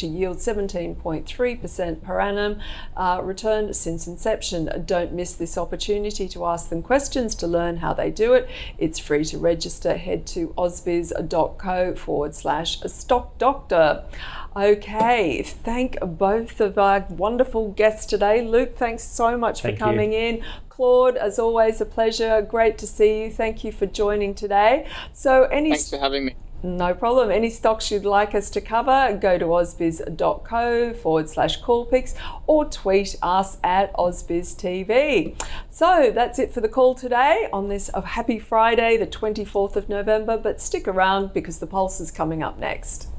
yield 17.3% per annum return since inception. Don't miss this opportunity to ask them questions to learn how they do it. It's free to register. Head to osbiz.co/Stock Doctor. Okay, thank both of our wonderful guests today. Luke, thanks so much for coming in. Claude, as always, a pleasure. Great to see you. Thank you for joining today. So, thanks for having me. No problem. Any stocks you'd like us to cover, go to osbiz.co/callpicks or tweet us at osbiztv. So that's it for the call today on this happy Friday, the 24th of November. But stick around because the Pulse is coming up next.